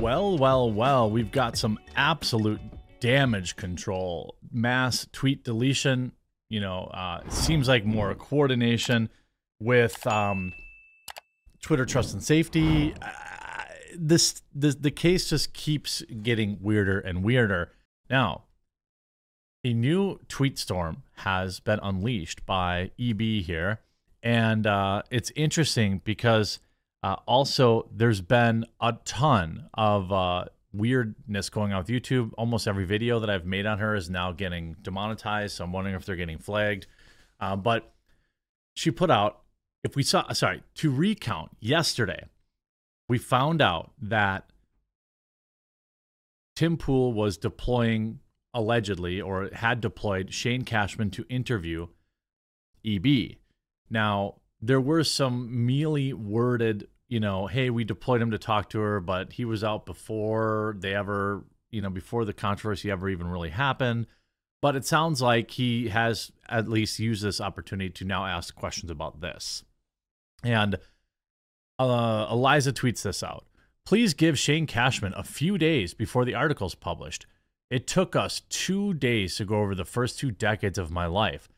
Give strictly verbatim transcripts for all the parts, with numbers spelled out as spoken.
Well, well, well, we've got some absolute damage control, mass tweet deletion, you know, uh, it seems like more coordination with um, Twitter trust and safety. Uh, this, this, the case just keeps getting weirder and weirder. Now, a new tweet storm has been unleashed by E B here. And uh, it's interesting because uh, also there's been a ton of uh, weirdness going on with YouTube. Almost every video that I've made on her is now getting demonetized. So I'm wondering if they're getting flagged. Uh, but she put out, if we saw, sorry, to recount yesterday, we found out that Tim Pool was deploying allegedly, or had deployed, Shane Cashman to interview E B. Now, there were some mealy worded, you know, hey, we deployed him to talk to her, but he was out before they ever, you know, before the controversy ever even really happened. But it sounds like he has at least used this opportunity to now ask questions about this. And uh, Eliza tweets this out. Please give Shane Cashman a few days before the article's published. It took us two days to go over the first two decades of my life,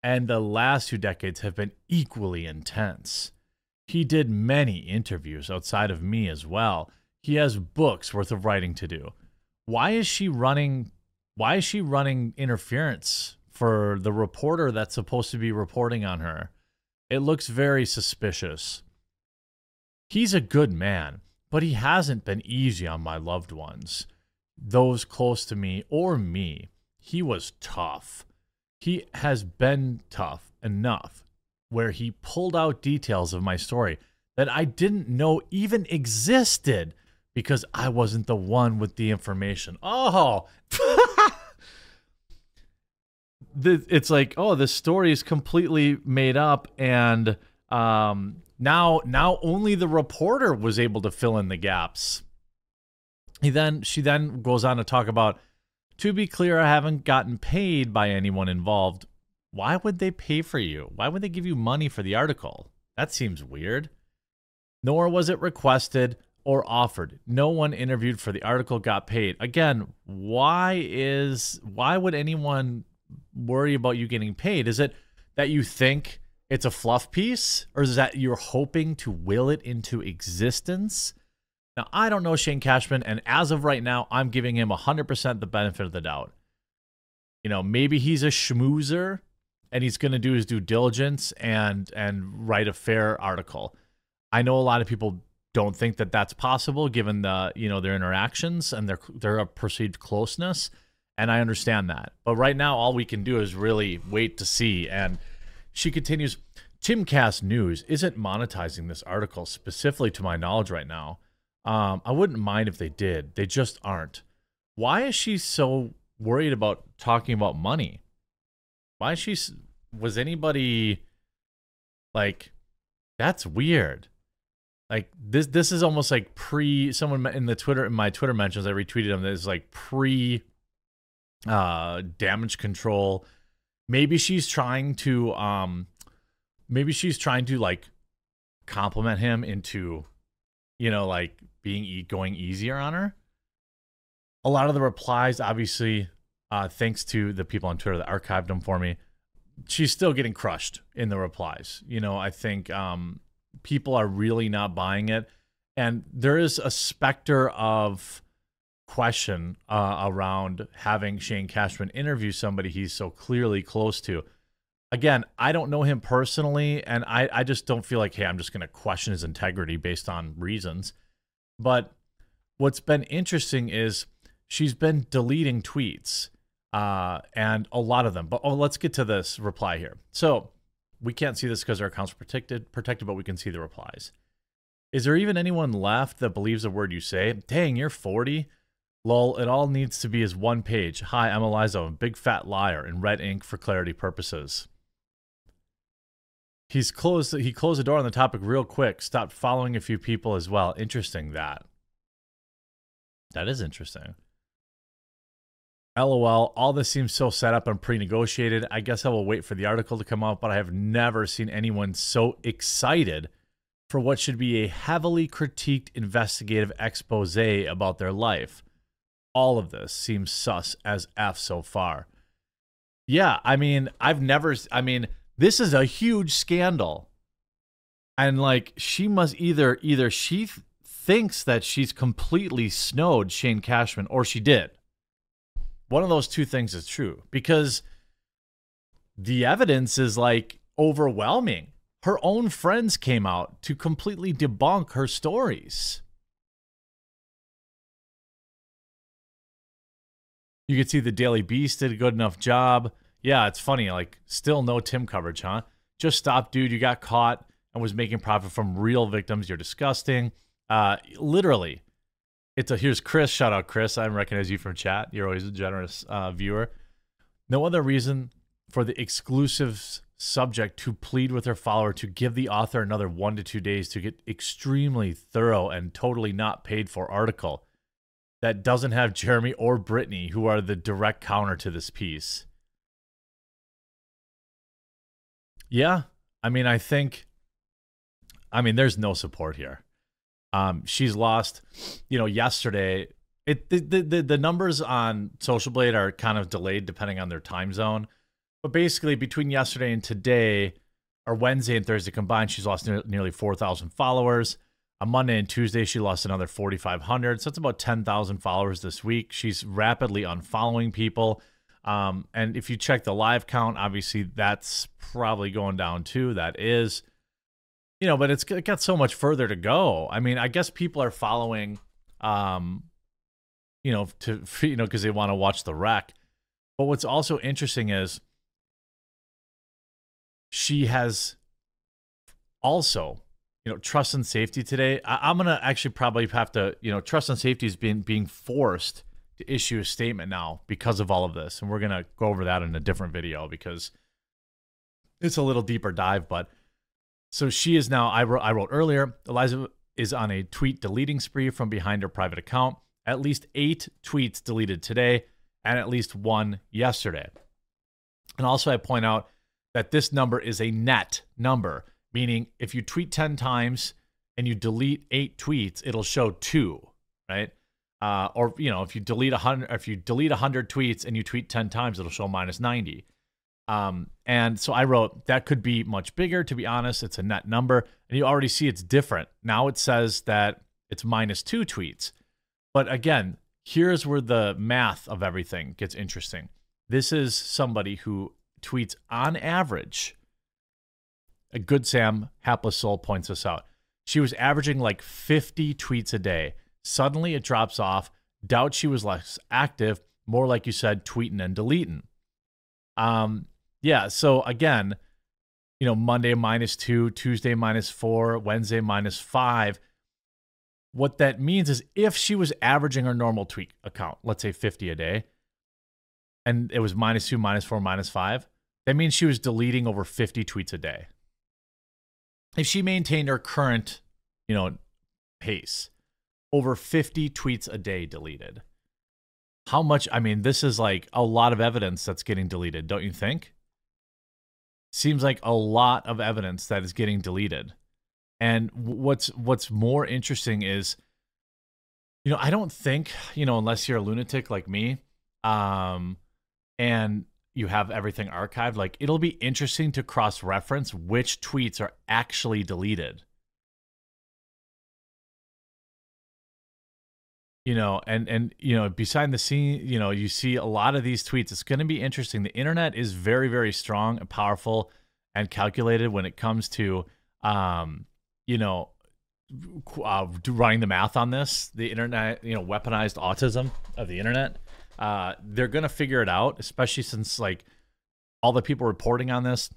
and the last two decades have been equally intense. He did many interviews outside of me as well. He has books worth of writing to do. Why is she running, why is she running interference for the reporter that's supposed to be reporting on her? It looks very suspicious. He's a good man, but he hasn't been easy on my loved ones, those close to me or me. He was tough. He has been tough enough where he pulled out details of my story that I didn't know even existed because I wasn't the one with the information. Oh, it's like, oh, this story is completely made up. And um, now, now only the reporter was able to fill in the gaps. He then, she then goes on to talk about, to be clear, I haven't gotten paid by anyone involved. Why would they pay for you? Why would they give you money for the article? That seems weird. Nor was it requested or offered. No one interviewed for the article got paid. Again, why is, why would anyone worry about you getting paid? Is it that you think it's a fluff piece, or is that you're hoping to will it into existence? Now, I don't know Shane Cashman, and as of right now, I'm giving him one hundred percent the benefit of the doubt. You know, maybe he's a schmoozer, and he's going to do his due diligence and and write a fair article. I know a lot of people don't think that that's possible, given the you know their interactions and their their perceived closeness, and I understand that. But right now, all we can do is really wait to see. And she continues, Timcast News isn't monetizing this article specifically, to my knowledge, right now. Um, I wouldn't mind if they did. They just aren't. Why is she so worried about talking about money? Why is she... Was anybody... Like, that's weird. Like, this This is almost like pre... Someone in the Twitter... In my Twitter mentions, I retweeted them. This is like pre... Uh, damage control. Maybe she's trying to... Um, maybe she's trying to, like, compliment him into... you know, like being going easier on her. A lot of the replies, obviously, uh, thanks to the people on Twitter that archived them for me, she's still getting crushed in the replies. You know, I think um, people are really not buying it. And there is a specter of question uh, around having Shane Cashman interview somebody he's so clearly close to. Again, I don't know him personally, and I, I just don't feel like, hey, I'm just going to question his integrity based on reasons. But what's been interesting is she's been deleting tweets, uh, and a lot of them. But oh, let's get to this reply here. So we can't see this because our accounts are protected, protected, but we can see the replies. Is there even anyone left that believes a word you say? Dang, you're forty. Lol, it all needs to be is one page. Hi, I'm Eliza, I'm a big fat liar in red ink for clarity purposes. He's closed, he closed the door on the topic real quick. Stopped following a few people as well. Interesting that. That is interesting. LOL, all this seems so set up and pre-negotiated. I guess I will wait for the article to come out, but I have never seen anyone so excited for what should be a heavily critiqued investigative expose about their life. All of this seems sus as F so far. Yeah, I mean, I've never, I mean, this is a huge scandal. And like, she must either, either she th thinks that she's completely snowed Shane Cashman, or she did. One of those two things is true, because the evidence is like overwhelming. Her own friends came out to completely debunk her stories. You could see the Daily Beast did a good enough job. Yeah, it's funny, like, still no Tim coverage, huh? Just stop, dude. You got caught and was making profit from real victims. You're disgusting. Uh, literally. It's a, here's Chris. Shout out, Chris. I recognize you from chat. You're always a generous uh, viewer. No other reason for the exclusive subject to plead with her follower to give the author another one to two days to get extremely thorough and totally not paid for article that doesn't have Jeremy or Brittany, who are the direct counter to this piece. Yeah, I mean, I think, I mean, there's no support here. Um, she's lost, you know, yesterday. It the, the, the numbers on Social Blade are kind of delayed depending on their time zone. But basically, between yesterday and today, or Wednesday and Thursday combined, she's lost nearly four thousand followers. On Monday and Tuesday, she lost another forty-five hundred. So that's about ten thousand followers this week. She's rapidly unfollowing people. Um, and if you check the live count, obviously that's probably going down too. That is, you know, but it's it got so much further to go. I mean, I guess people are following, um, you know, to you know, because they want to watch the wreck. But what's also interesting is she has also, you know, trust and safety today. I, I'm going to actually probably have to, you know, trust and safety has been being forced to issue a statement now because of all of this. And we're going to go over that in a different video because it's a little deeper dive. But so she is now, I wrote, I wrote earlier, Eliza is on a tweet deleting spree from behind her private account. At least eight tweets deleted today and at least one yesterday. And also I point out that this number is a net number. Meaning, if you tweet ten times and you delete eight tweets, it'll show two, right? Uh, or you know, if you delete a hundred, if you delete a hundred tweets and you tweet ten times, it'll show minus ninety. Um, and so I wrote that could be much bigger. To be honest, it's a net number, and you already see it's different. Now it says that it's minus two tweets, but again, here's where the math of everything gets interesting. This is somebody who tweets on average. A good Sam, hapless soul, points us out. She was averaging like fifty tweets a day. Suddenly it drops off. Doubt she was less active, more like you said, tweeting and deleting. Um, yeah, so again, you know, Monday minus two, Tuesday minus four, Wednesday minus five. What that means is if she was averaging her normal tweet account, let's say fifty a day, and it was minus two, minus four, minus five, that means she was deleting over fifty tweets a day. If she maintained her current, you know, pace, over fifty tweets a day deleted. How much? I mean, this is like a lot of evidence that's getting deleted, don't you think? Seems like a lot of evidence that is getting deleted. And what's what's more interesting is, you know, I don't think, you know, unless you're a lunatic like me, um, and you have everything archived, like it'll be interesting to cross-reference which tweets are actually deleted. You know, and, and, you know, behind the scene, you know, you see a lot of these tweets. It's going to be interesting. The internet is very, very strong and powerful and calculated when it comes to, um, you know, uh, running the math on this, the internet, you know, weaponized autism of the internet. Uh, they're going to figure it out, especially since like all the people reporting on this,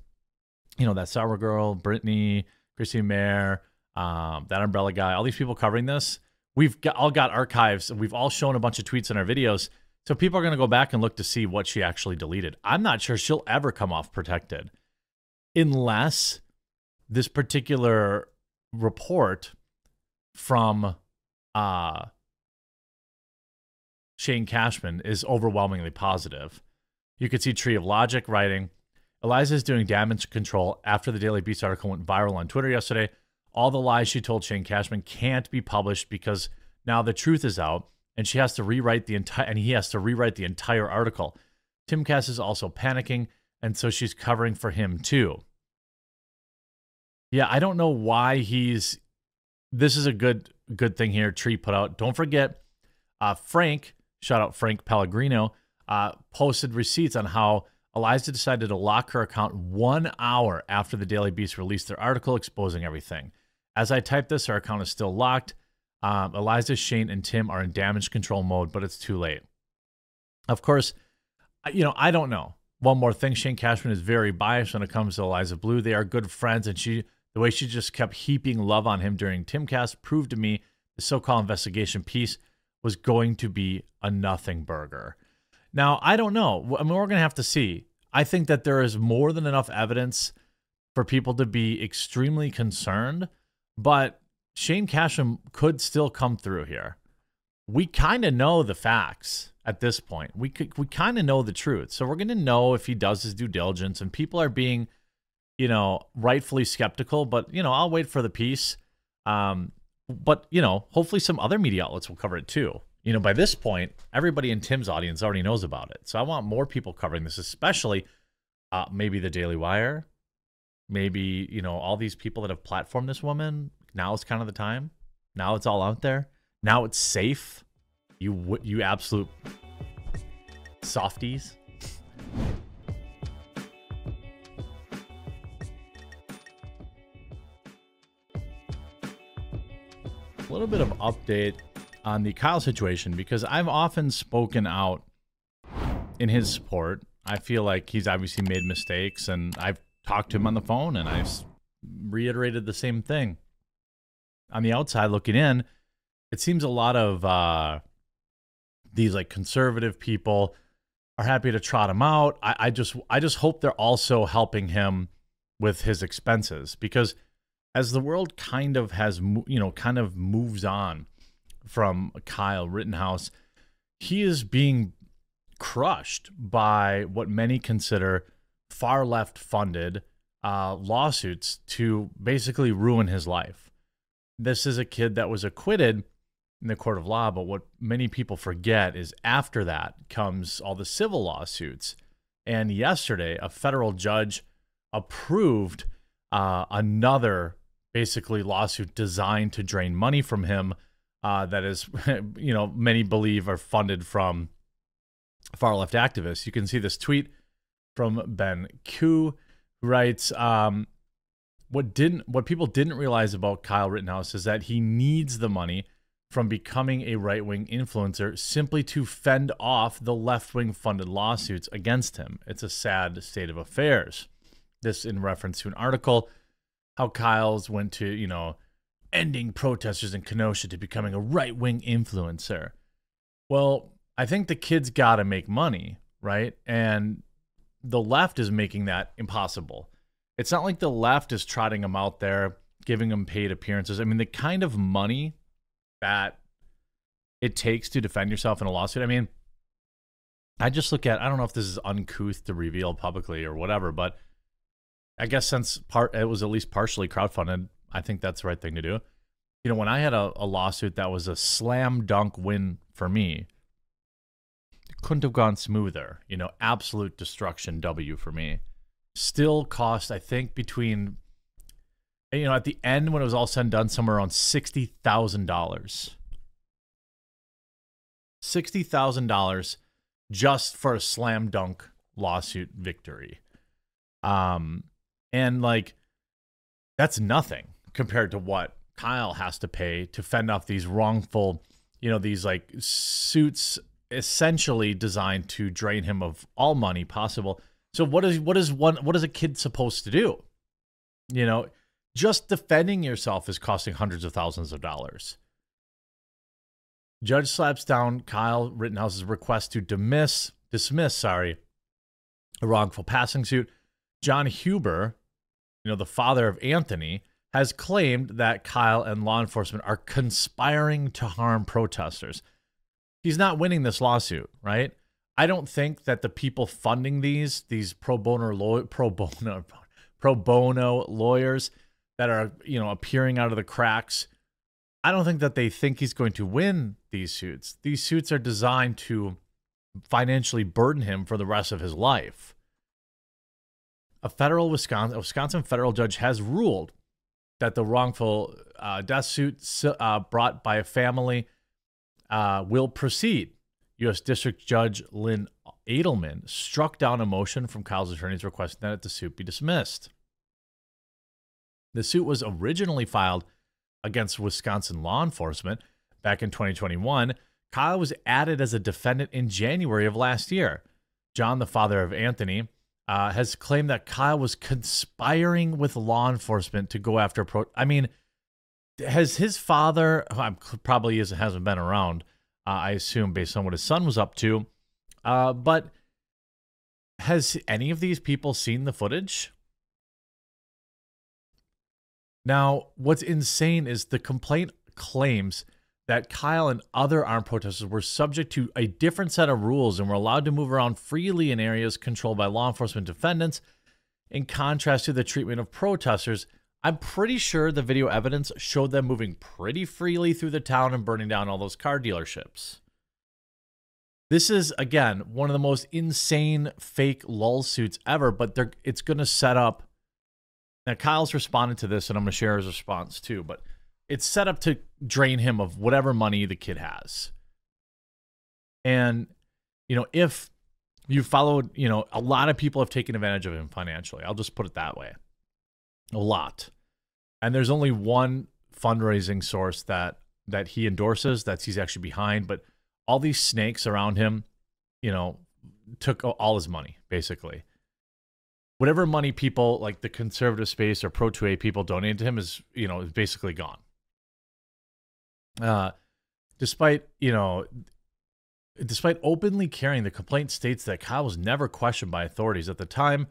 you know, that Sour Girl, Brittany, Christine Mayer, um, that Umbrella guy, all these people covering this, we've got, all got archives. And we've all shown a bunch of tweets in our videos. So people are going to go back and look to see what she actually deleted. I'm not sure she'll ever come off protected unless this particular report from, uh, Shane Cashman is overwhelmingly positive. You could see Tree of Logic writing, Eliza is doing damage control after the Daily Beast article went viral on Twitter yesterday. all the lies she told Shane Cashman can't be published because now the truth is out, and she has to rewrite the entire, and he has to rewrite the entire article. Tim Cass is also panicking, and so she's covering for him too. Yeah, I don't know why he's, this is a good, good thing here. Tree put out, don't forget, uh, Frank, shout out Frank Pellegrino, uh, posted receipts on how Eliza decided to lock her account one hour after the Daily Beast released their article exposing everything. As I type this, her account is still locked. Um, Eliza, Shane, and Tim are in damage control mode, but it's too late. Of course, you know, I don't know. One more thing, Shane Cashman is very biased when it comes to Eliza Blue. They are good friends, and she, the way she just kept heaping love on him during Timcast proved to me the so-called investigation piece was going to be a nothing burger. Now, I don't know. I mean, we're going to have to see. I think that there is more than enough evidence for people to be extremely concerned, but Shane Cashman could still come through here. We kind of know the facts at this point. We could, we kind of know the truth. So we're going to know if he does his due diligence, and people are being, you know, rightfully skeptical, but, you know, I'll wait for the piece. Um, but, you know, hopefully some other media outlets will cover it too. You know, by this point, everybody in Tim's audience already knows about it. So I want more people covering this, especially uh, maybe the Daily Wire, maybe, you know, all these people that have platformed this woman. Now it's kind of the time. Now it's all out there. Now it's safe. You, you absolute softies. A little bit of update on the Kyle situation, because I've often spoken out in his support. I feel like he's obviously made mistakes, and I've talked to him on the phone, and I've reiterated the same thing. On the outside looking in, it seems a lot of uh, these like conservative people are happy to trot him out. I, I just, I just hope they're also helping him with his expenses, because as the world kind of has, you know, kind of moves on from Kyle Rittenhouse, he is being crushed by what many consider far left funded uh, lawsuits to basically ruin his life. This is a kid that was acquitted in the court of law, but what many people forget is after that comes all the civil lawsuits. And yesterday, a federal judge approved uh, another basically lawsuit designed to drain money from him. Uh, that is, you know, many believe are funded from far-left activists. You can see this tweet from Ben Koo, who writes, um, what didn't, what people didn't realize about Kyle Rittenhouse is that he needs the money from becoming a right-wing influencer simply to fend off the left-wing funded lawsuits against him. It's a sad state of affairs. This in reference to an article, how Kyle's went to, you know, ending protesters in Kenosha to becoming a right-wing influencer. Well, I think the kid's got to make money, right? And the left is making that impossible. It's not like the left is trotting him out there, giving him paid appearances. I mean, the kind of money that it takes to defend yourself in a lawsuit. I mean, I just look at, I don't know if this is uncouth to reveal publicly or whatever, but I guess since part it was at least partially crowdfunded, I think that's the right thing to do. You know, when I had a, a lawsuit that was a slam dunk win for me, it couldn't have gone smoother. You know, absolute destruction W for me. Still cost, I think, between, you know, at the end when it was all said and done, somewhere around sixty thousand dollars. sixty thousand dollars just for a slam dunk lawsuit victory. Um, and like, that's nothing compared to what Kyle has to pay to fend off these wrongful, you know, these like suits essentially designed to drain him of all money possible. So what is, what is one, what is a kid supposed to do? You know, just defending yourself is costing hundreds of thousands of dollars. Judge slaps down Kyle Rittenhouse's request to dismiss, dismiss, sorry, a wrongful passing suit. John Huber, you know, the father of Anthony, has claimed that Kyle and law enforcement are conspiring to harm protesters. He's not winning this lawsuit, right? I don't think that the people funding these, these pro bono, pro bono, pro bono lawyers, that are, you know, appearing out of the cracks. I don't think that they think he's going to win these suits. These suits are designed to financially burden him for the rest of his life. A federal Wisconsin, a Wisconsin federal judge has ruled that the wrongful uh, death suit uh, brought by a family uh, will proceed. U S District Judge Lynn Adelman struck down a motion from Kyle's attorneys requesting that the suit be dismissed. The suit was originally filed against Wisconsin law enforcement back in twenty twenty-one. Kyle was added as a defendant in January of last year. John, the father of Anthony, uh, has claimed that Kyle was conspiring with law enforcement to go after pro. I mean, has his father, who I'm, probably isn't, hasn't been around, uh, I assume, based on what his son was up to. Uh, but has any of these people seen the footage? Now, what's insane is the complaint claims that Kyle and other armed protesters were subject to a different set of rules and were allowed to move around freely in areas controlled by law enforcement defendants, in contrast to the treatment of protesters. I'm pretty sure the video evidence showed them moving pretty freely through the town and burning down all those car dealerships. This is, again, one of the most insane fake lull suits ever, but they're, it's going to set up. Now, Kyle's responded to this, and I'm going to share his response too, but it's set up to drain him of whatever money the kid has. And, you know, if you followed, you know, a lot of people have taken advantage of him financially. I'll just put it that way. A lot. And there's only one fundraising source that, that he endorses, that he's actually behind, but all these snakes around him, you know, took all his money, basically. Whatever money people like the conservative space or pro two A people donated to him is, you know, is basically gone. Uh, despite, you know, despite openly carrying, the complaint states that Kyle was never questioned by authorities at the time,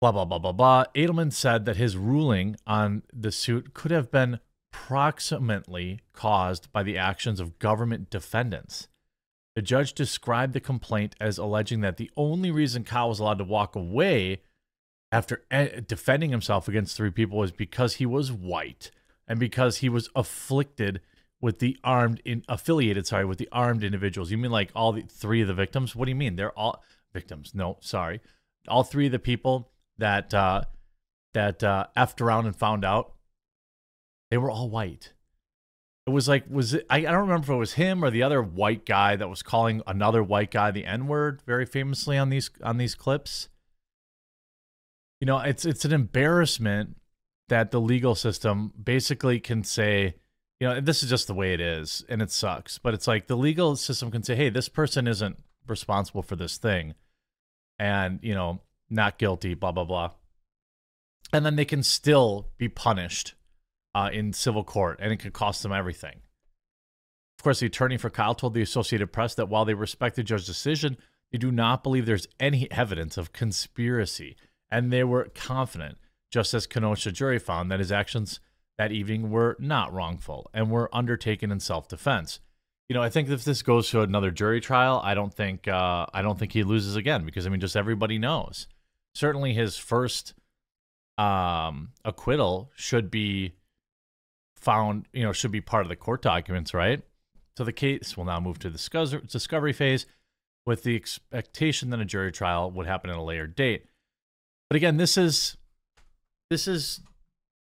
blah, blah, blah, blah, blah. Adelman said that his ruling on the suit could have been proximately caused by the actions of government defendants. The judge described the complaint as alleging that the only reason Kyle was allowed to walk away after defending himself against three people was because he was white and because he was afflicted with the armed, in, affiliated, sorry, with the armed individuals. You mean like all the three of the victims? What do you mean? They're all victims. No, sorry. All three of the people that, uh, that uh, effed around and found out, they were all white. It was like, was it, I, I don't remember if it was him or the other white guy that was calling another white guy the N word very famously on these on these clips. You know, it's it's an embarrassment that the legal system basically can say, you know, this is just the way it is, and it sucks. But it's like the legal system can say, hey, this person isn't responsible for this thing, and, you know, not guilty, blah, blah, blah. And then they can still be punished Uh, in civil court, and it could cost them everything. Of course, the attorney for Kyle told the Associated Press that while they respect the judge's decision, they do not believe there's any evidence of conspiracy, and they were confident, just as Kenosha jury found, that his actions that evening were not wrongful and were undertaken in self-defense. You know, I think if this goes to another jury trial, I don't think uh, I don't think he loses again, because I mean, just everybody knows. Certainly, his first um, acquittal should be found, you know, should be part of the court documents, right? So the case will now move to the discovery phase with the expectation that a jury trial would happen at a later date. But again, this is, this is,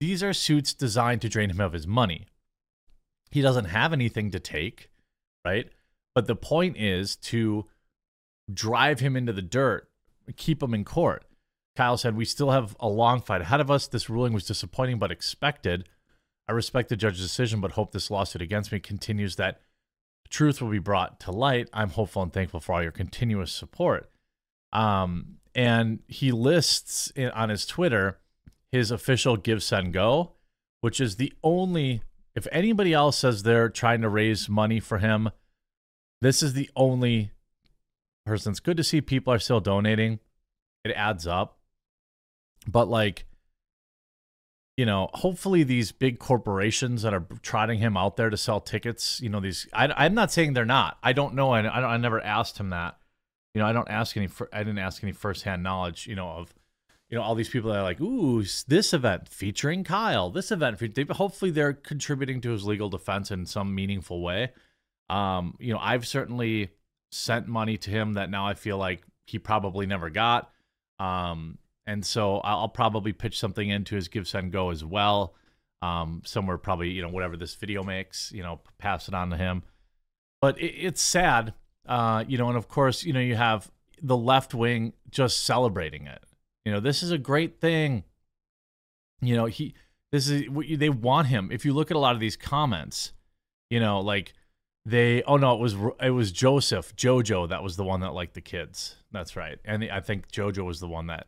these are suits designed to drain him of his money. He doesn't have anything to take, right? But the point is to drive him into the dirt, keep him in court. Kyle said, "We still have a long fight ahead of us. This ruling was disappointing but expected. I respect the judge's decision, but hope this lawsuit against me continues that truth will be brought to light. I'm hopeful and thankful for all your continuous support." Um, and he lists in, on his Twitter, his official GiveSendGo, which is the only, if anybody else says they're trying to raise money for him, this is the only person. It's good to see people are still donating. It adds up. But like, you know, hopefully these big corporations that are trotting him out there to sell tickets, you know, these, I, I'm not saying they're not. I don't know. I, I, don't, I never asked him that. You know, I don't ask any, I didn't ask any firsthand knowledge, you know, of, you know, all these people that are like, ooh, this event featuring Kyle, this event, they, hopefully they're contributing to his legal defense in some meaningful way. Um, you know, I've certainly sent money to him that now I feel like he probably never got. Um, and so I'll probably pitch something into his GiveSendGo as well. Um, somewhere probably, you know, whatever this video makes, you know, pass it on to him. But it, it's sad, uh, you know, and of course, you know, you have the left wing just celebrating it. You know, this is a great thing. You know, he, this is what they want him. If you look at a lot of these comments, you know, like they, oh no, it was, it was Joseph, Jojo. That was the one that liked the kids. That's right. And the, I think Jojo was the one that,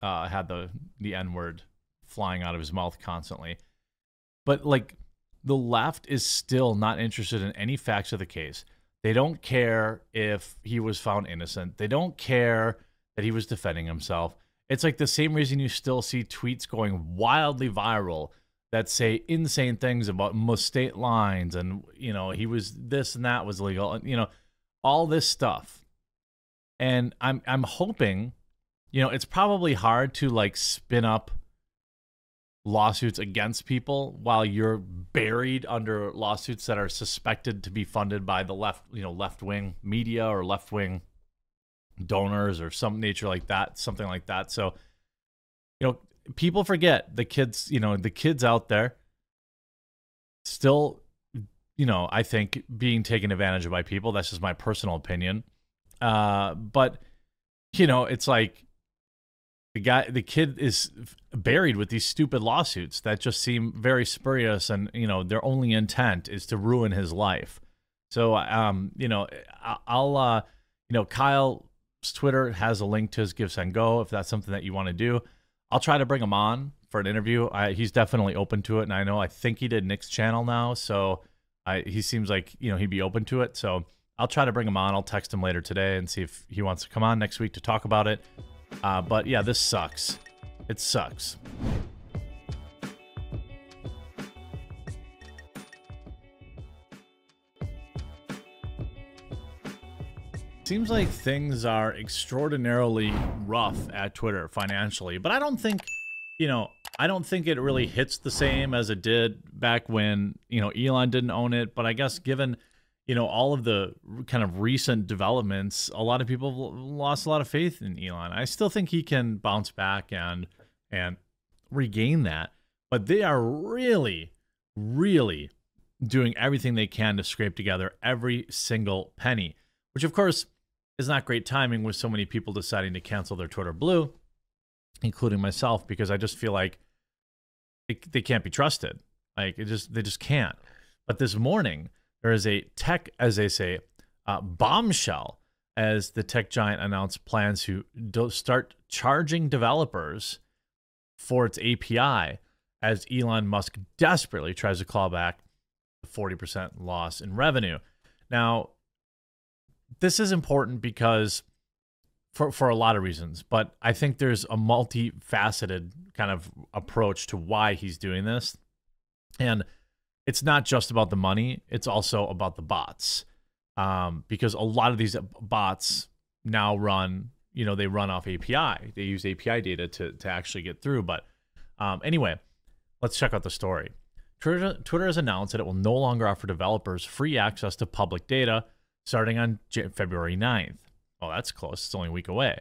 uh, had the, the N word flying out of his mouth constantly. But like the left is still not interested in any facts of the case. They don't care if he was found innocent. They don't care that he was defending himself. It's like the same reason you still see tweets going wildly viral that say insane things about state lines and, you know, he was this and that was illegal and, you know, all this stuff. And I'm, I'm hoping, you know, it's probably hard to like spin up lawsuits against people while you're buried under lawsuits that are suspected to be funded by the left, you know, left-wing media or left-wing donors or some nature like that, something like that. So, you know, people forget the kids, you know, the kids out there still, you know, I think being taken advantage of by people. That's just my personal opinion. Uh, but, you know, it's like the guy, the kid is buried with these stupid lawsuits that just seem very spurious. And, you know, their only intent is to ruin his life. So, um, you know, I'll, uh, you know, Kyle, Twitter has a link to his GiveSendGo if that's something that you want to do. I'll try to bring him on for an interview. I, he's definitely open to it, and I know I think he did Nick's channel now, so I, he seems like, you know, he'd be open to it. So I'll try to bring him on. I'll text him later today and see if he wants to come on next week to talk about it. Uh, but yeah, this sucks. It sucks. Seems like things are extraordinarily rough at Twitter financially, but I don't think, you know, I don't think it really hits the same as it did back when, you know, Elon didn't own it. But I guess given, you know, all of the kind of recent developments, a lot of people lost a lot of faith in Elon. I still think he can bounce back and, and regain that, but they are really, really doing everything they can to scrape together every single penny, which of course is not great timing with so many people deciding to cancel their Twitter Blue, including myself, because I just feel like it, they can't be trusted. Like it just, they just can't. But this morning there is a tech, as they say, uh, bombshell, as the tech giant announced plans to do start charging developers for its A P I as Elon Musk desperately tries to claw back the forty percent loss in revenue. Now, this is important because for, for a lot of reasons, but I think there's a multifaceted kind of approach to why he's doing this. And it's not just about the money. It's also about the bots, um, because a lot of these bots now run, you know, they run off A P I. They use A P I data to, to actually get through. But um, anyway, let's check out the story. Twitter, Twitter has announced that it will no longer offer developers free access to public data starting on February ninth. Oh, that's close. It's only a week away.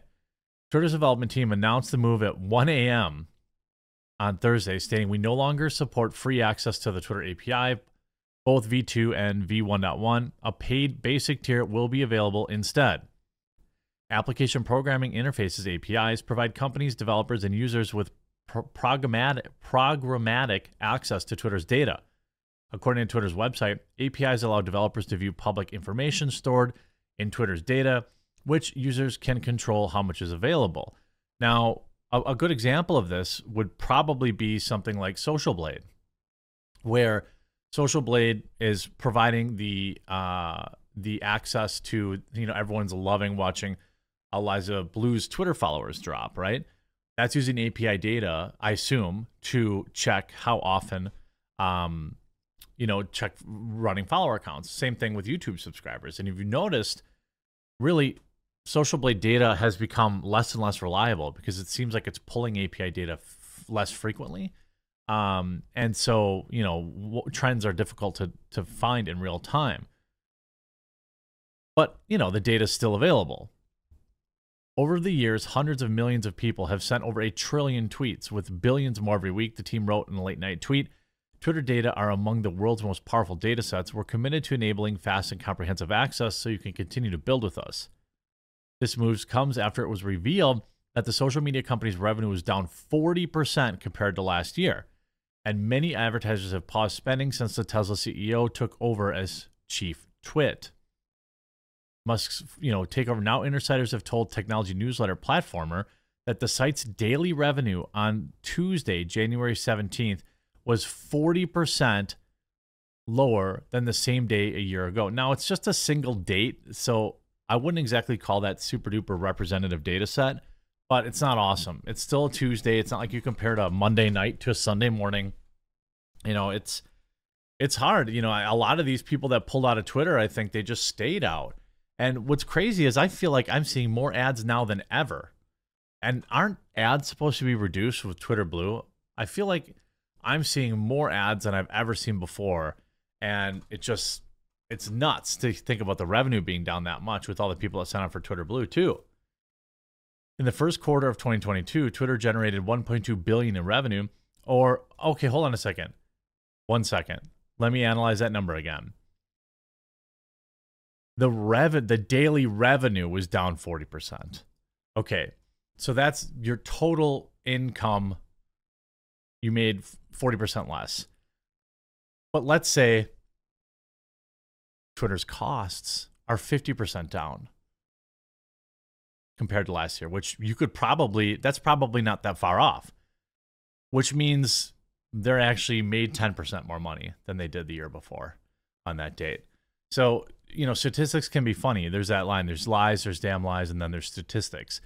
Twitter's development team announced the move at one A M on Thursday, stating, "We no longer support free access to the Twitter A P I. Both V two and V one point one, a paid basic tier, will be available instead. Application programming interfaces A P Is provide companies, developers, and users with pro programmatic, programmatic access to Twitter's data. According to Twitter's website, A P Is allow developers to view public information stored in Twitter's data, which users can control how much is available." Now, a, a good example of this would probably be something like Social Blade, where Social Blade is providing the uh, the access to, you know, everyone's loving watching Eliza Blue's Twitter followers drop, right? That's using A P I data, I assume, to check how often... Um, you know, check running follower accounts. Same thing with YouTube subscribers. And if you noticed, really Social Blade data has become less and less reliable because it seems like it's pulling A P I data f less frequently. Um, and so, you know, trends are difficult to, to find in real time. But, you know, the data is still available. Over the years, hundreds of millions of people have sent over a trillion tweets, with billions more every week, the team wrote in a late-night tweet. Twitter data are among the world's most powerful data sets. We're committed to enabling fast and comprehensive access so you can continue to build with us. This move comes after it was revealed that the social media company's revenue was down forty percent compared to last year, and many advertisers have paused spending since the Tesla C E O took over as chief twit. Musk's, you know, takeover. Now insiders have told technology newsletter Platformer that the site's daily revenue on Tuesday, January seventeenth, was forty percent lower than the same day a year ago. Now, it's just a single date, so I wouldn't exactly call that super duper representative data set, but it's not awesome. It's still a Tuesday. It's not like you compared a Monday night to a Sunday morning. You know, it's it's hard. You know, a lot of these people that pulled out of Twitter, I think they just stayed out. And what's crazy is I feel like I'm seeing more ads now than ever. And aren't ads supposed to be reduced with Twitter Blue? I feel like I'm seeing more ads than I've ever seen before. And it just, it's nuts to think about the revenue being down that much with all the people that signed up for Twitter Blue too. In the first quarter of twenty twenty-two, Twitter generated one point two billion dollars in revenue. Or, okay, hold on a second. One second. Let me analyze that number again. The rev the daily revenue was down forty percent. Okay, so that's your total income. You made forty percent less. But let's say Twitter's costs are fifty percent down compared to last year, which you could probably, that's probably not that far off, which means they're actually made ten percent more money than they did the year before on that date. So, you know, statistics can be funny. There's that line. There's lies, there's damn lies, and then there's statistics.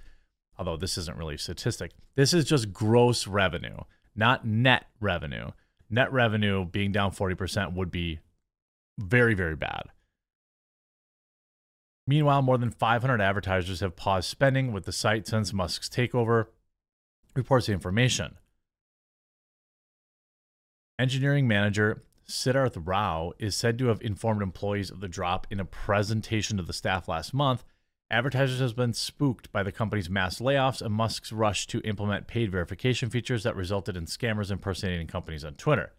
Although this isn't really a statistic. This is just gross revenue, not net revenue. Net revenue being down forty percent would be very, very bad. Meanwhile, more than five hundred advertisers have paused spending with the site since Musk's takeover, reports The Information. Engineering manager Siddharth Rao is said to have informed employees of the drop in a presentation to the staff last month. Advertisers have been spooked by the company's mass layoffs and Musk's rush to implement paid verification features that resulted in scammers impersonating companies on Twitter.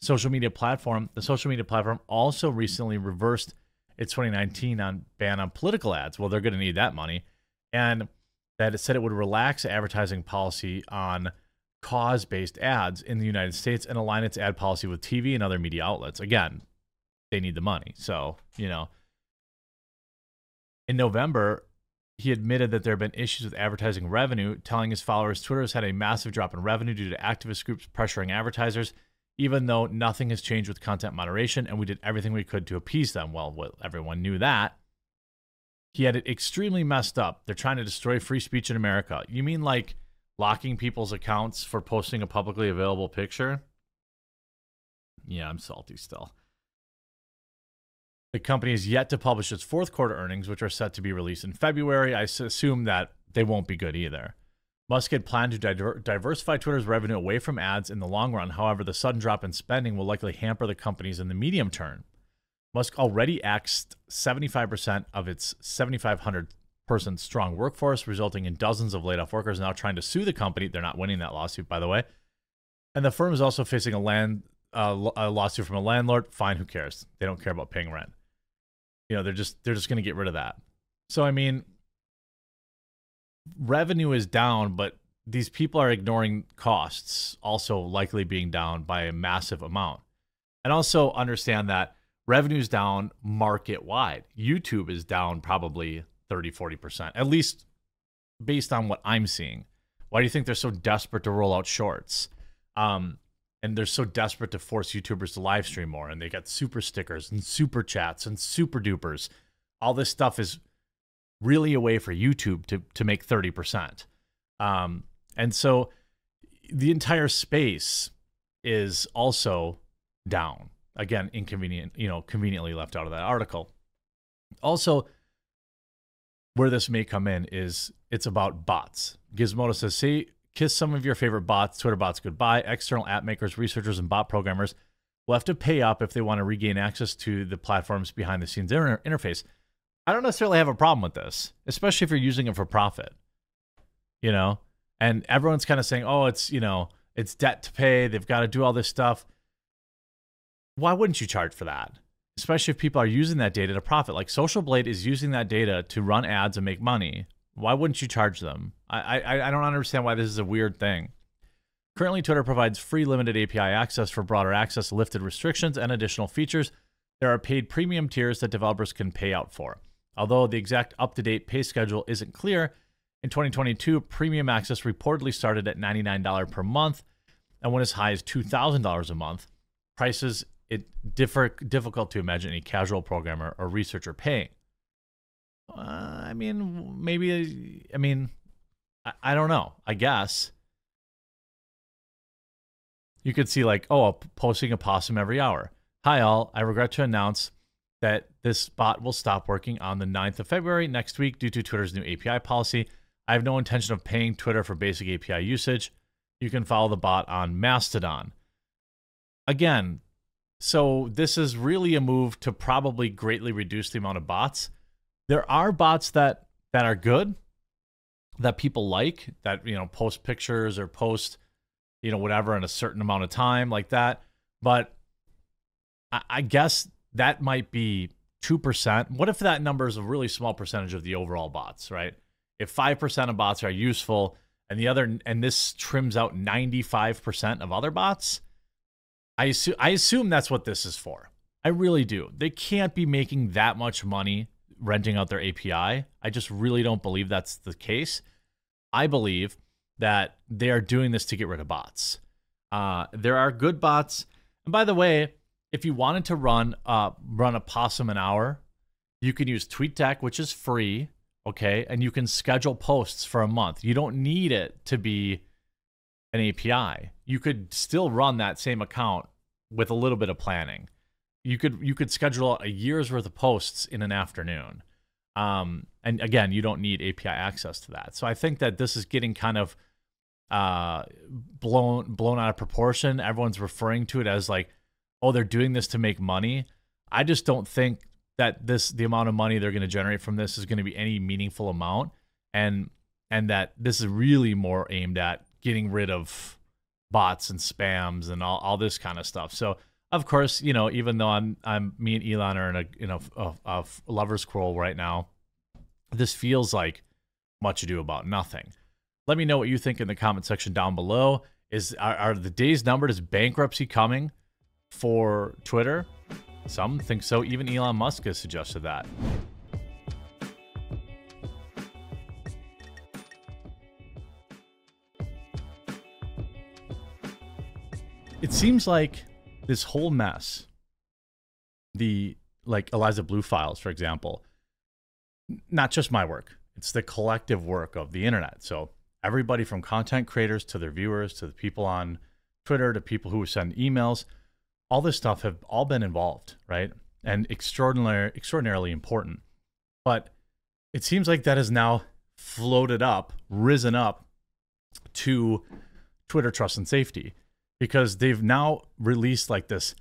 Social media platform, the social media platform also recently reversed its twenty nineteen on ban on political ads. Well, they're going to need that money. And that it said it would relax advertising policy on cause-based ads in the United States and align its ad policy with T V and other media outlets. Again, they need the money. So, you know, in November, he admitted that there have been issues with advertising revenue, telling his followers Twitter has had a massive drop in revenue due to activist groups pressuring advertisers, even though nothing has changed with content moderation and we did everything we could to appease them. Well, everyone knew that. He had it extremely messed up. They're trying to destroy free speech in America. You mean like locking people's accounts for posting a publicly available picture? Yeah, I'm salty still. The company is yet to publish its fourth quarter earnings, which are set to be released in February. I assume that they won't be good either. Musk had planned to diver diversify Twitter's revenue away from ads in the long run. However, the sudden drop in spending will likely hamper the companies in the medium term. Musk already axed seventy-five percent of its seventy-five hundred person strong workforce, resulting in dozens of laid-off workers now trying to sue the company. They're not winning that lawsuit, by the way. And the firm is also facing a land uh, a lawsuit from a landlord. Fine, who cares? They don't care about paying rent. You know, they're just they're just going to get rid of that. So I mean, revenue is down, but these people are ignoring costs, also likely being down by a massive amount. And also understand that revenue is down market-wide. YouTube is down probably thirty, forty percent, at least based on what I'm seeing. Why do you think they're so desperate to roll out shorts? Um, and they're so desperate to force YouTubers to live stream more. And they got super stickers and super chats and super dupers. All this stuff is really a way for YouTube to, to make thirty percent. Um, and so the entire space is also down. Again, inconvenient, you know, conveniently left out of that article. Also, where this may come in is it's about bots. Gizmodo says, see, kiss some of your favorite bots, Twitter bots goodbye. External app makers, researchers, and bot programmers will have to pay up if they want to regain access to the platform's behind-the-scenes inter interface. I don't necessarily have a problem with this, especially if you're using it for profit, you know? And everyone's kind of saying, oh, it's, you know, it's debt to pay. They've got to do all this stuff. Why wouldn't you charge for that? Especially if people are using that data to profit. Like Social Blade is using that data to run ads and make money. Why wouldn't you charge them? I, I, I don't understand why this is a weird thing. Currently, Twitter provides free limited A P I access for broader access, lifted restrictions, and additional features. There are paid premium tiers that developers can pay out for. Although the exact up-to-date pay schedule isn't clear, in twenty twenty-two, premium access reportedly started at ninety-nine dollars per month and went as high as two thousand dollars a month. Prices it differ, difficult to imagine any casual programmer or researcher paying. Uh, I mean, maybe, I mean, I, I don't know, I guess. You could see like, oh, I'm posting a possum every hour. Hi all, I regret to announce that this bot will stop working on the ninth of February next week due to Twitter's new A P I policy. I have no intention of paying Twitter for basic A P I usage. You can follow the bot on Mastodon. Again, so this is really a move to probably greatly reduce the amount of bots. There are bots that, that are good, that people like, that, you know, post pictures or post, you know, whatever in a certain amount of time like that. But I, I guess that might be two percent. What if that number is a really small percentage of the overall bots, right? If five percent of bots are useful and the other, and this trims out ninety-five percent of other bots, I assume, I assume that's what this is for. I really do. They can't be making that much money renting out their A P I. I just really don't believe that's the case. I believe that they are doing this to get rid of bots. Uh, there are good bots. And by the way, if you wanted to run uh, run a possum an hour, you can use TweetDeck, which is free, okay? And you can schedule posts for a month. You don't need it to be an A P I. You could still run that same account with a little bit of planning. You could you could schedule a year's worth of posts in an afternoon. Um, and again, you don't need A P I access to that. So I think that this is getting kind of uh, blown blown out of proportion. Everyone's referring to it as like, oh, they're doing this to make money. I just don't think that this the amount of money they're going to generate from this is going to be any meaningful amount. And, and that this is really more aimed at getting rid of bots and spams and all, all this kind of stuff. So of course, you know, even though I'm, I'm, me and Elon are in a, you know, a, a lover's quarrel right now, this feels like much ado about nothing. Let me know what you think in the comment section down below. Is are, are the days numbered? Is bankruptcy coming for Twitter? Some think so. Even Elon Musk has suggested that. It seems like this whole mess, the like Eliza Blue files, for example, not just my work, it's the collective work of the internet. So everybody from content creators to their viewers, to the people on Twitter, to people who send emails, all this stuff have all been involved, right? And extraordinary, extraordinarily important. But it seems like that has now floated up, risen up to Twitter trust and safety, because they've now released like this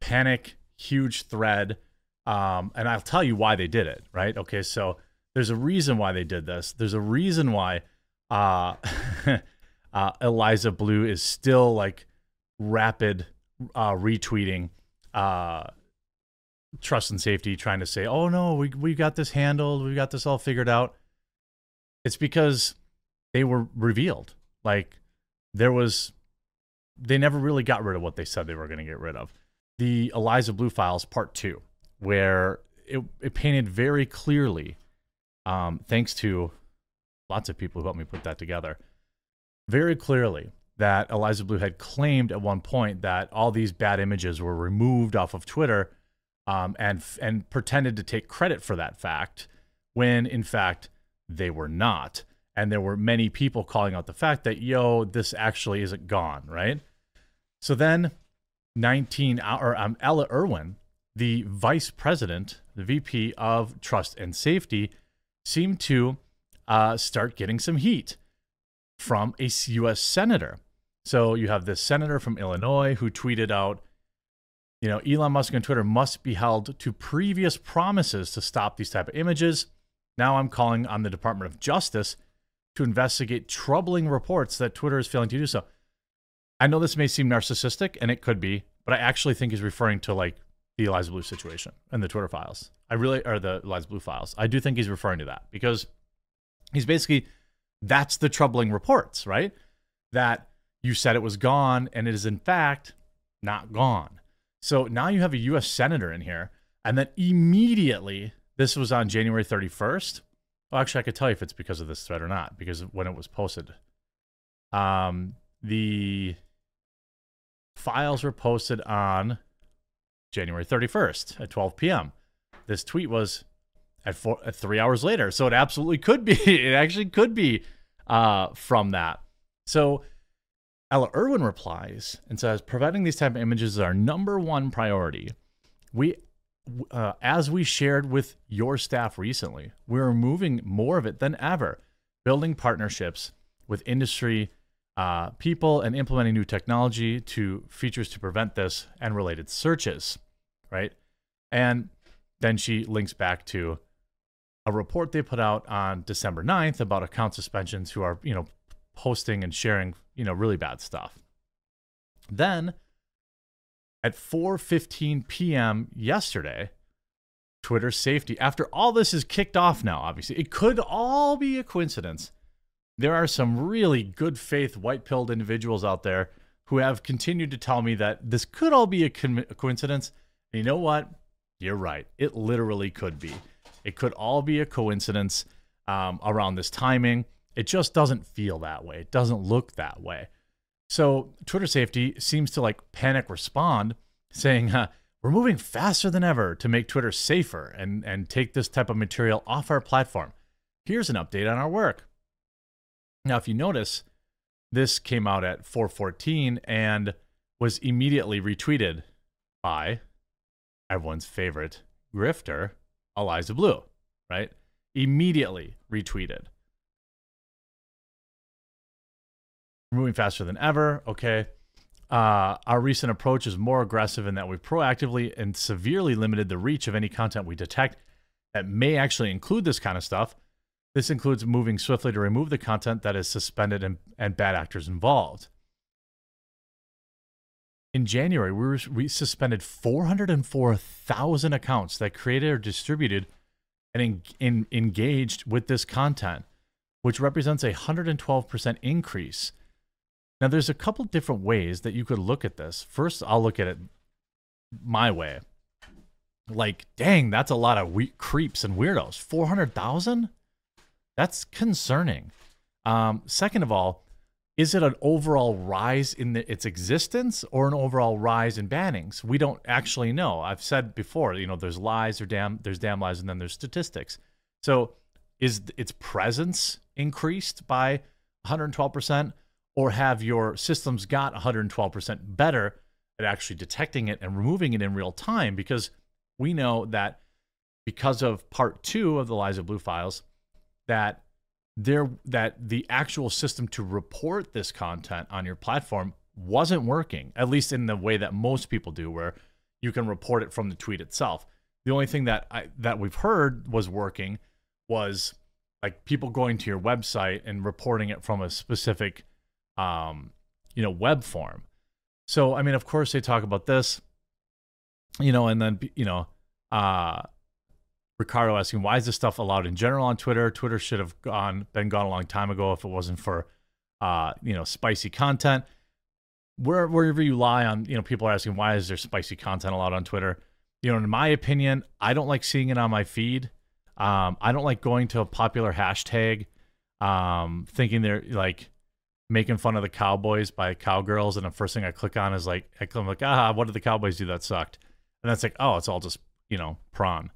panic, huge thread. Um, and I'll tell you why they did it, right? Okay, so there's a reason why they did this. There's a reason why uh, uh, Eliza Blue is still like rapid uh, retweeting uh, trust and safety, trying to say, oh no, we, we got this handled. We've got this all figured out. It's because they were revealed. Like there was... They never really got rid of what they said they were going to get rid of. The Eliza Blue files part two, where it, it painted very clearly, um, thanks to lots of people who helped me put that together, very clearly that Eliza Blue had claimed at one point that all these bad images were removed off of Twitter, um, and, and pretended to take credit for that fact when in fact they were not. And there were many people calling out the fact that, yo, this actually isn't gone, right? So then nineteen, or um, Ella Irwin, the vice president, the V P of Trust and Safety, seemed to uh, start getting some heat from a U S senator. So you have this senator from Illinois who tweeted out, you know, Elon Musk and Twitter must be held to previous promises to stop these type of images. Now I'm calling on the Department of Justice to investigate troubling reports that Twitter is failing to do so. I know this may seem narcissistic, and it could be, but I actually think he's referring to like the Eliza Blue situation and the Twitter files. I really, or the Eliza Blue files. I do think he's referring to that because he's basically, that's the troubling reports, right? That you said it was gone and it is in fact not gone. So now you have a U S senator in here, and then immediately, this was on January thirty-first. Well, actually, I could tell you if it's because of this thread or not, because of when it was posted. Um, the files were posted on January thirty-first at twelve p m This tweet was at, four, at three hours later, so it absolutely could be. It actually could be uh, from that. So Ella Irwin replies and says, "Preventing these type of images is our number one priority. We, uh, as we shared with your staff recently, we're moving more of it than ever, building partnerships with industry uh, people and implementing new technology to features to prevent this and related searches," right? And then she links back to a report they put out on December ninth about account suspensions who are, you know, posting and sharing, you know, really bad stuff. Then at four fifteen p m yesterday, Twitter safety, after all this is kicked off now, obviously, it could all be a coincidence. There are some really good faith, white-pilled individuals out there who have continued to tell me that this could all be a, co a coincidence. And you know what? You're right. It literally could be. It could all be a coincidence um, around this timing. It just doesn't feel that way. It doesn't look that way. So Twitter safety seems to like panic respond saying, uh, we're moving faster than ever to make Twitter safer and, and take this type of material off our platform. Here's an update on our work. Now, if you notice, this came out at four fourteen and was immediately retweeted by everyone's favorite grifter, Eliza Blue, right? Immediately retweeted. Moving faster than ever. Okay. Uh, our recent approach is more aggressive in that we've proactively and severely limited the reach of any content we detect that may actually include this kind of stuff. This includes moving swiftly to remove the content that is suspended and, and bad actors involved. In January, we, were, we suspended four hundred four thousand accounts that created or distributed and en in, engaged with this content, which represents a one hundred twelve percent increase. Now, there's a couple different ways that you could look at this. First, I'll look at it my way. Like, dang, that's a lot of we creeps and weirdos. four hundred thousand? That's concerning. Um, second of all, is it an overall rise in the, its existence or an overall rise in bannings? We don't actually know. I've said before, you know, there's lies or damn, there's damn lies and then there's statistics. So is its presence increased by one hundred twelve percent? Or have your systems got one hundred twelve percent better at actually detecting it and removing it in real time? Because we know that because of part two of the Eliza Blue files, that there that the actual system to report this content on your platform wasn't working, at least in the way that most people do, where you can report it from the tweet itself. The only thing that I, that we've heard was working was like people going to your website and reporting it from a specific um, you know, web form. So, I mean, of course they talk about this, you know, and then, you know, uh, Ricardo asking, why is this stuff allowed in general on Twitter? Twitter should have gone, been gone a long time ago if it wasn't for, uh, you know, spicy content. Where, wherever you lie on, you know, people are asking, why is there spicy content allowed on Twitter? You know, in my opinion, I don't like seeing it on my feed. Um, I don't like going to a popular hashtag, um, thinking they're like, making fun of the Cowboys by cowgirls, and the first thing I click on is like, I'm like, ah, what did the Cowboys do? That sucked. And that's like, oh, it's all just, you know, prawn.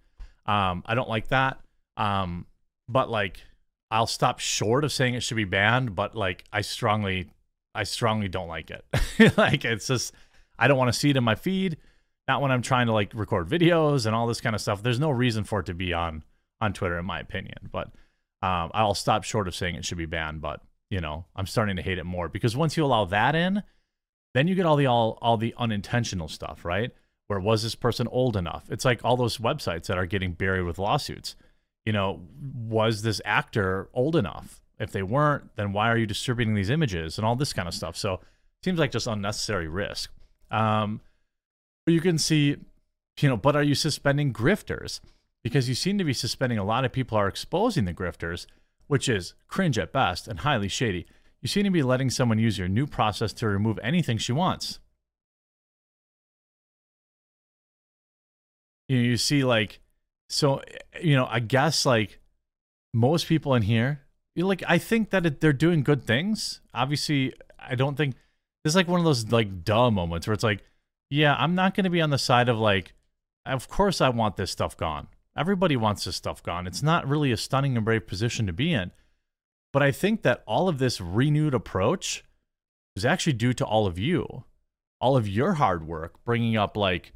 Um, I don't like that. Um, but like, I'll stop short of saying it should be banned, but like, I strongly, I strongly don't like it. Like, it's just, I don't want to see it in my feed. Not when I'm trying to like record videos and all this kind of stuff. There's no reason for it to be on, on Twitter, in my opinion, but Um, I'll stop short of saying it should be banned, but you know, I'm starting to hate it more because once you allow that in, then you get all the all all the unintentional stuff, right? Where was this person old enough? It's like all those websites that are getting buried with lawsuits. You know, was this actor old enough? If they weren't, then why are you distributing these images and all this kind of stuff? So it seems like just unnecessary risk. Um, you can see, you know, but are you suspending grifters? Because you seem to be suspending a lot of people are exposing the grifters, which is cringe at best and highly shady. You seem to be letting someone use your new process to remove anything she wants. You know, you see like, so, you know, I guess like most people in here, you like, I think that it, they're doing good things. Obviously, I don't think this is like one of those like duh moments where it's like, yeah, I'm not going to be on the side of like, of course I want this stuff gone. Everybody wants this stuff gone. It's not really a stunning and brave position to be in. But I think that all of this renewed approach is actually due to all of you, all of your hard work, bringing up like,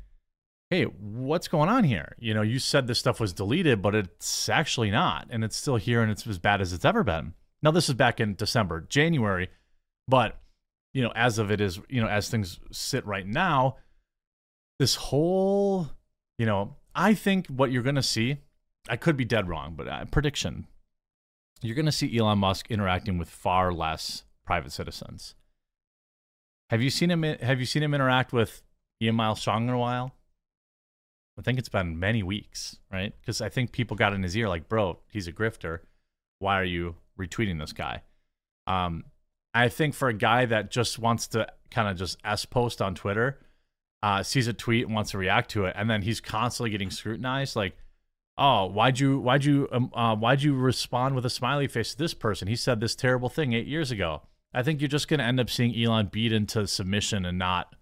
hey, what's going on here? You know, you said this stuff was deleted, but it's actually not. And it's still here and it's as bad as it's ever been. Now, this is back in December, January, but, you know, as of it is, you know, as things sit right now, this whole, you know, I think what you're going to see, I could be dead wrong, but uh, prediction, you're going to see Elon Musk interacting with far less private citizens. Have you seen him, have you seen him interact with Ian Miles Strong in a while? I think it's been many weeks, right? Because I think people got in his ear like, bro, he's a grifter. Why are you retweeting this guy? Um, I think for a guy that just wants to kind of just S-post on Twitter, uh, sees a tweet and wants to react to it, and then he's constantly getting scrutinized like, oh, why'd you, why'd you, um, uh, why'd you respond with a smiley face to this person? He said this terrible thing eight years ago. I think you're just going to end up seeing Elon beat into submission and not,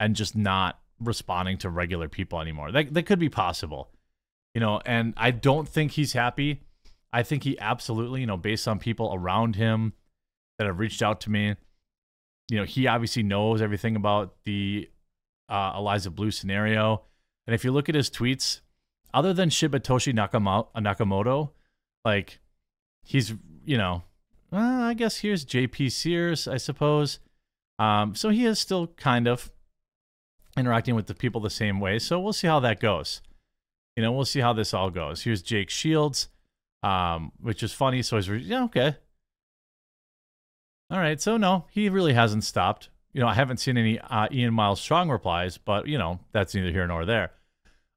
and just not responding to regular people anymore. That, that could be possible, you know, and I don't think he's happy. I think he absolutely, you know, based on people around him that have reached out to me, you know, he obviously knows everything about the uh, Eliza Blue scenario. And if you look at his tweets, other than Shibetoshi Nakamoto, like he's, you know, well, I guess here's J P Sears, I suppose. Um, so he is still kind of interacting with the people the same way. So we'll see how that goes. You know, we'll see how this all goes. Here's Jake Shields, um, which is funny. So he's, yeah, okay. All right. So no, he really hasn't stopped. You know, I haven't seen any uh, Ian Miles Strong replies, but you know, that's neither here nor there.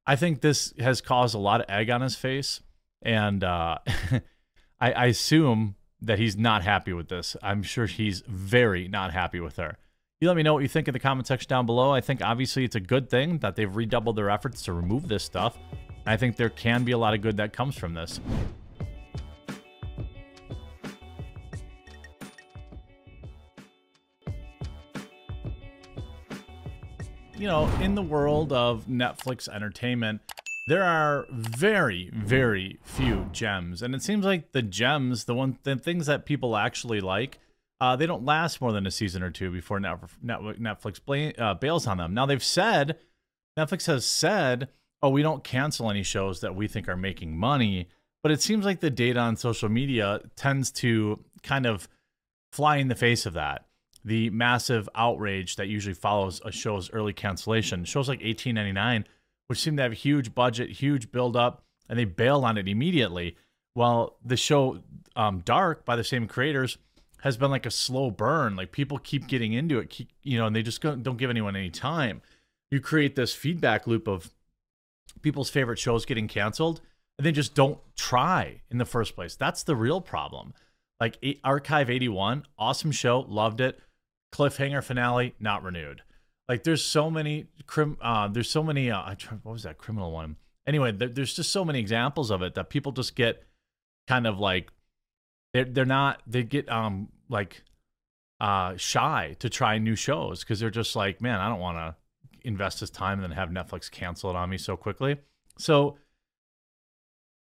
I think this has caused a lot of egg on his face. And uh, I, I assume that he's not happy with this. I'm sure he's very not happy with her. You let me know what you think in the comment section down below. I think obviously it's a good thing that they've redoubled their efforts to remove this stuff. I think there can be a lot of good that comes from this. You know, in the world of Netflix entertainment, there are very, very few gems. And it seems like the gems, the one the things that people actually like, Uh, they don't last more than a season or two before Netflix uh, bails on them. Now, they've said, Netflix has said, oh, we don't cancel any shows that we think are making money. But it seems like the data on social media tends to kind of fly in the face of that. The massive outrage that usually follows a show's early cancellation. Shows like eighteen ninety-nine, which seem to have a huge budget, huge buildup, and they bail on it immediately. While the show um, Dark, by the same creators, has been like a slow burn. Like people keep getting into it, keep, you know, and they just don't give anyone any time. You create this feedback loop of people's favorite shows getting canceled and they just don't try in the first place. That's the real problem. Like Archive eighty-one, awesome show, loved it. Cliffhanger finale, not renewed. Like there's so many, crim, uh, there's so many, uh, I tried, what was that criminal one? Anyway, there, there's just so many examples of it that people just get kind of like, They're, they're not, they get um like uh shy to try new shows because they're just like, man, I don't want to invest this time and then have Netflix cancel it on me so quickly. So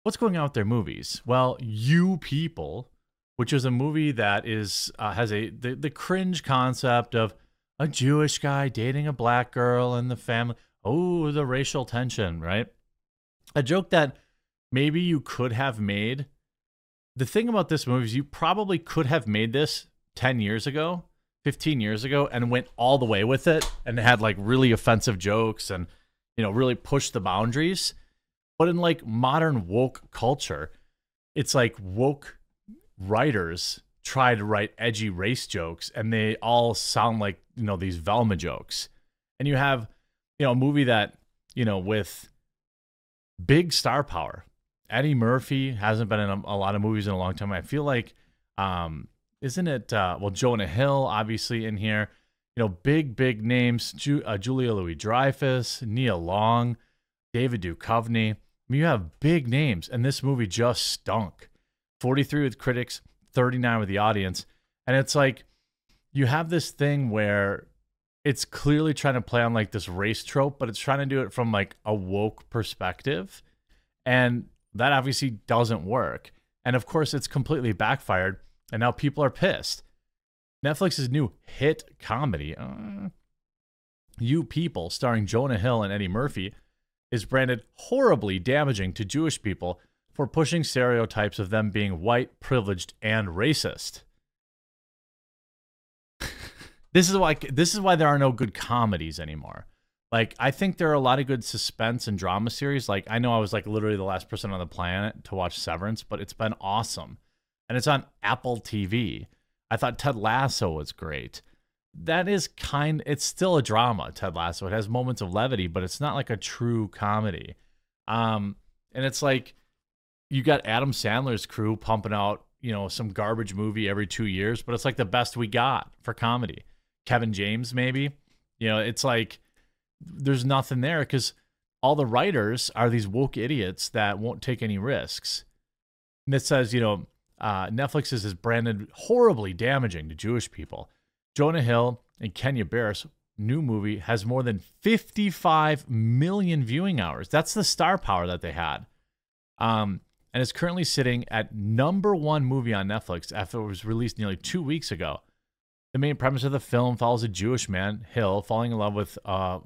what's going on with their movies? Well, You People, which is a movie that is uh, has a the, the cringe concept of a Jewish guy dating a black girl and the family. Oh, the racial tension, right? A joke that maybe you could have made the thing about this movie is you probably could have made this ten years ago, fifteen years ago, and went all the way with it and had like really offensive jokes and, you know, really pushed the boundaries. But in like modern woke culture, it's like woke writers try to write edgy race jokes and they all sound like, you know, these Velma jokes. And you have, you know, a movie that, you know, with big star power. Eddie Murphy hasn't been in a, a lot of movies in a long time. I feel like, um, isn't it, uh, well, Jonah Hill, obviously in here, you know, big, big names, Ju uh, Julia Louis-Dreyfus, Nia Long, David Duchovny. I mean, you have big names, and this movie just stunk. forty-three with critics, thirty-nine with the audience. And it's like, you have this thing where it's clearly trying to play on like this race trope, but it's trying to do it from like a woke perspective. And that obviously doesn't work. And of course it's completely backfired. And now people are pissed. Netflix's new hit comedy, uh, You People, starring Jonah Hill and Eddie Murphy, is branded horribly damaging to Jewish people for pushing stereotypes of them being white, privileged, and racist. This is why, this is why there are no good comedies anymore. Like, I think there are a lot of good suspense and drama series. Like, I know I was like literally the last person on the planet to watch Severance, but it's been awesome. And it's on Apple T V. I thought Ted Lasso was great. That is kind, it's still a drama, Ted Lasso. It has moments of levity, but it's not like a true comedy. Um, and it's like, you got Adam Sandler's crew pumping out, you know, some garbage movie every two years, but it's like the best we got for comedy. Kevin James, maybe, you know, it's like, there's nothing there because all the writers are these woke idiots that won't take any risks. And it says, you know, Uh, Netflix's is branded horribly damaging to Jewish people. Jonah Hill and Kenya Barris' new movie has more than fifty-five million viewing hours. That's the star power that they had. Um, and it's currently sitting at number one movie on Netflix after it was released nearly two weeks ago. The main premise of the film follows a Jewish man, Hill, falling in love with uh,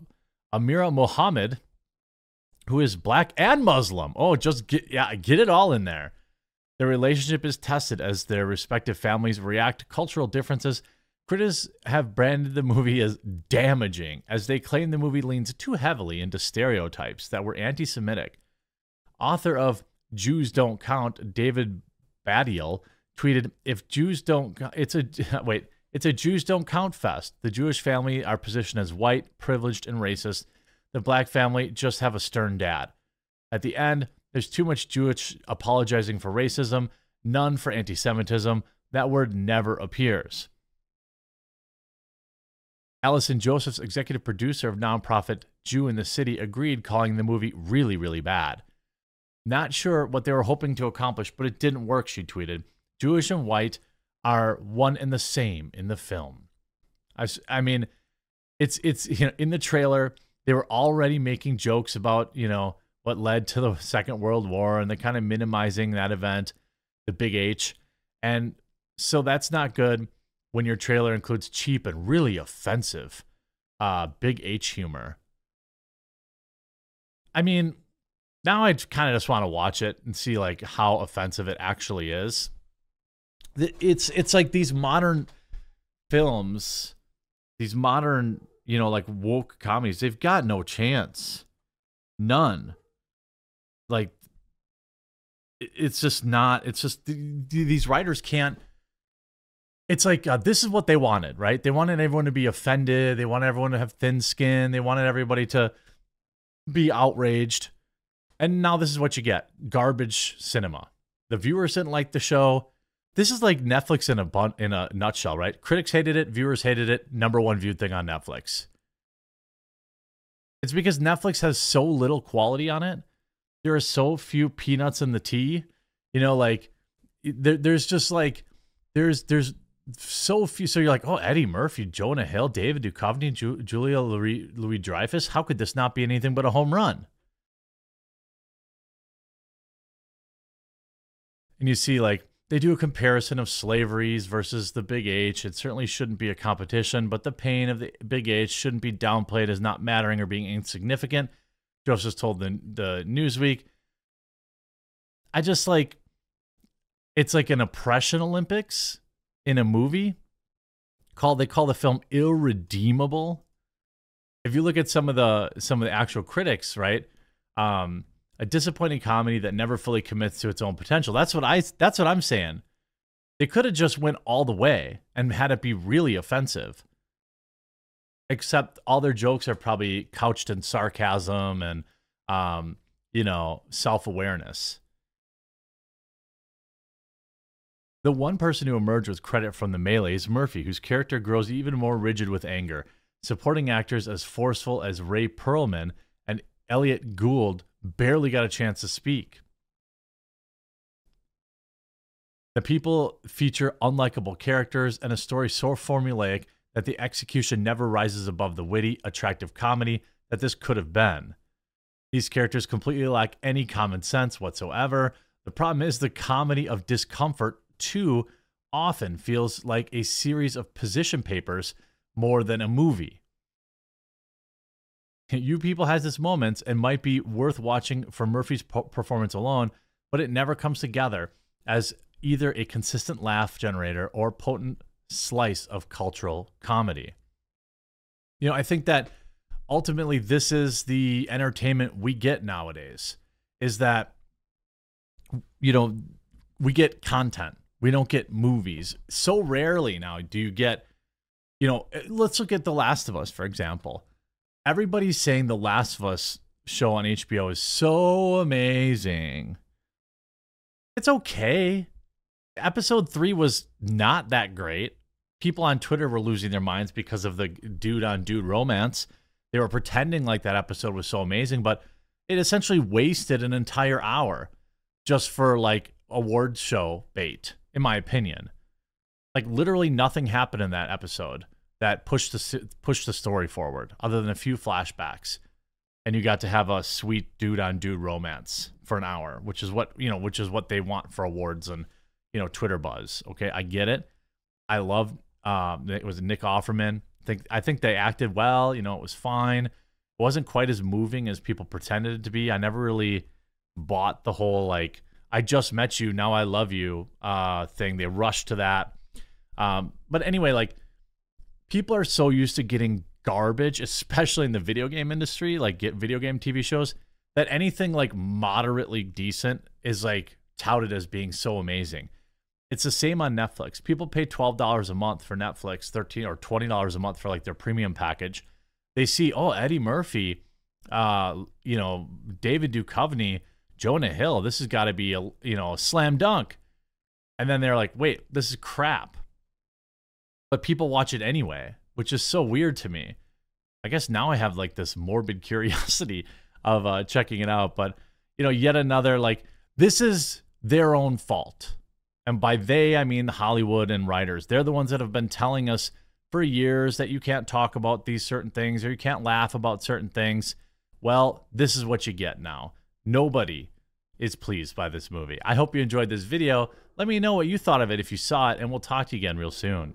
Amira Mohammed, who is black and Muslim. Oh, just get, yeah, get it all in there. Their relationship is tested as their respective families react to cultural differences. Critics have branded the movie as damaging, as they claim the movie leans too heavily into stereotypes that were anti-Semitic. Author of Jews Don't Count, David Baddiel, tweeted, "If Jews don't, it's a wait, it's a Jews Don't Count fest. The Jewish family are positioned as white, privileged, and racist. The black family just have a stern dad. At the end, there's too much Jewish apologizing for racism, none for anti-Semitism. That word never appears." Allison Joseph's executive producer of nonprofit Jew in the City agreed, calling the movie really, really bad. "Not sure what they were hoping to accomplish, but it didn't work," she tweeted. "Jewish and white are one and the same in the film." I, I mean, it's, it's, you know, in the trailer, they were already making jokes about, you know, what led to the Second World War, and they're kind of minimizing that event, the big H. And so that's not good when your trailer includes cheap and really offensive uh, big H humor. I mean, now I kind of just want to watch it and see like how offensive it actually is. It's, it's like these modern films, these modern, you know, like woke comedies, they've got no chance. None. Like, it's just not, it's just these writers can't, it's like, uh, this is what they wanted, right? They wanted everyone to be offended. They wanted everyone to have thin skin. They wanted everybody to be outraged. And now this is what you get. Garbage cinema. The viewers didn't like the show. This is like Netflix in a bun in a nutshell, right? Critics hated it. Viewers hated it. Number one viewed thing on Netflix. It's because Netflix has so little quality on it. There are so few peanuts in the tea, you know, like there, there's just like, there's, there's so few. So you're like, oh, Eddie Murphy, Jonah Hill, David Duchovny, Ju Julia Louis, Louis Dreyfus. How could this not be anything but a home run? And you see, like, they do a comparison of slaveries versus the big H. It certainly shouldn't be a competition, but the pain of the big H shouldn't be downplayed as not mattering or being insignificant. Joseph's told the, the Newsweek. I just like, It's like an oppression Olympics in a movie called, they call the film Irredeemable. If you look at some of the, some of the actual critics, right? Um, a disappointing comedy that never fully commits to its own potential. That's what I, that's what I'm saying. They could have just went all the way and had it be really offensive. Except all their jokes are probably couched in sarcasm and, um, you know, self-awareness. The one person who emerged with credit from the melee is Murphy, whose character grows even more rigid with anger. Supporting actors as forceful as Ray Perlman and Elliot Gould barely got a chance to speak. The people feature unlikable characters and a story so formulaic that the execution never rises above the witty, attractive comedy that this could have been. These characters completely lack any common sense whatsoever. The problem is the comedy of discomfort too often feels like a series of position papers more than a movie. You People has its moments and might be worth watching for Murphy's performance alone, but it never comes together as either a consistent laugh generator or potent slice of cultural comedy. You know, I think that ultimately this is the entertainment we get nowadays, is that, you know, we get content. We don't get movies. So rarely now do you get, you know, let's look at The Last of Us, for example. Everybody's saying The Last of Us show on H B O is so amazing. It's okay. Episode three was not that great. People on Twitter were losing their minds because of the dude on dude romance. They were pretending like that episode was so amazing, but it essentially wasted an entire hour just for like award show bait, in my opinion. Like literally nothing happened in that episode that pushed the, pushed the story forward other than a few flashbacks. And you got to have a sweet dude on dude romance for an hour, which is what, you know, which is what they want for awards and, you know, Twitter buzz. Okay, I get it. I love, um, it was Nick Offerman. I think, I think they acted well. You know, it was fine. It wasn't quite as moving as people pretended it to be. I never really bought the whole, like, I just met you, now I love you uh, thing. They rushed to that. Um, but anyway, like, people are so used to getting garbage, especially in the video game industry, like get video game T V shows, that anything like moderately decent is like touted as being so amazing. It's the same on Netflix. People pay twelve dollars a month for Netflix, thirteen or twenty dollars a month for like their premium package. They see, oh, Eddie Murphy, uh, you know, David Duchovny, Jonah Hill. This has got to be a, you know, a slam dunk. And then they're like, wait, this is crap. But people watch it anyway, which is so weird to me. I guess now I have like this morbid curiosity of uh, checking it out. But, you know, yet another, like, this is their own fault. And by they, I mean Hollywood and writers. They're the ones that have been telling us for years that you can't talk about these certain things or you can't laugh about certain things. Well, this is what you get now. Nobody is pleased by this movie. I hope you enjoyed this video. Let me know what you thought of it if you saw it, and we'll talk to you again real soon.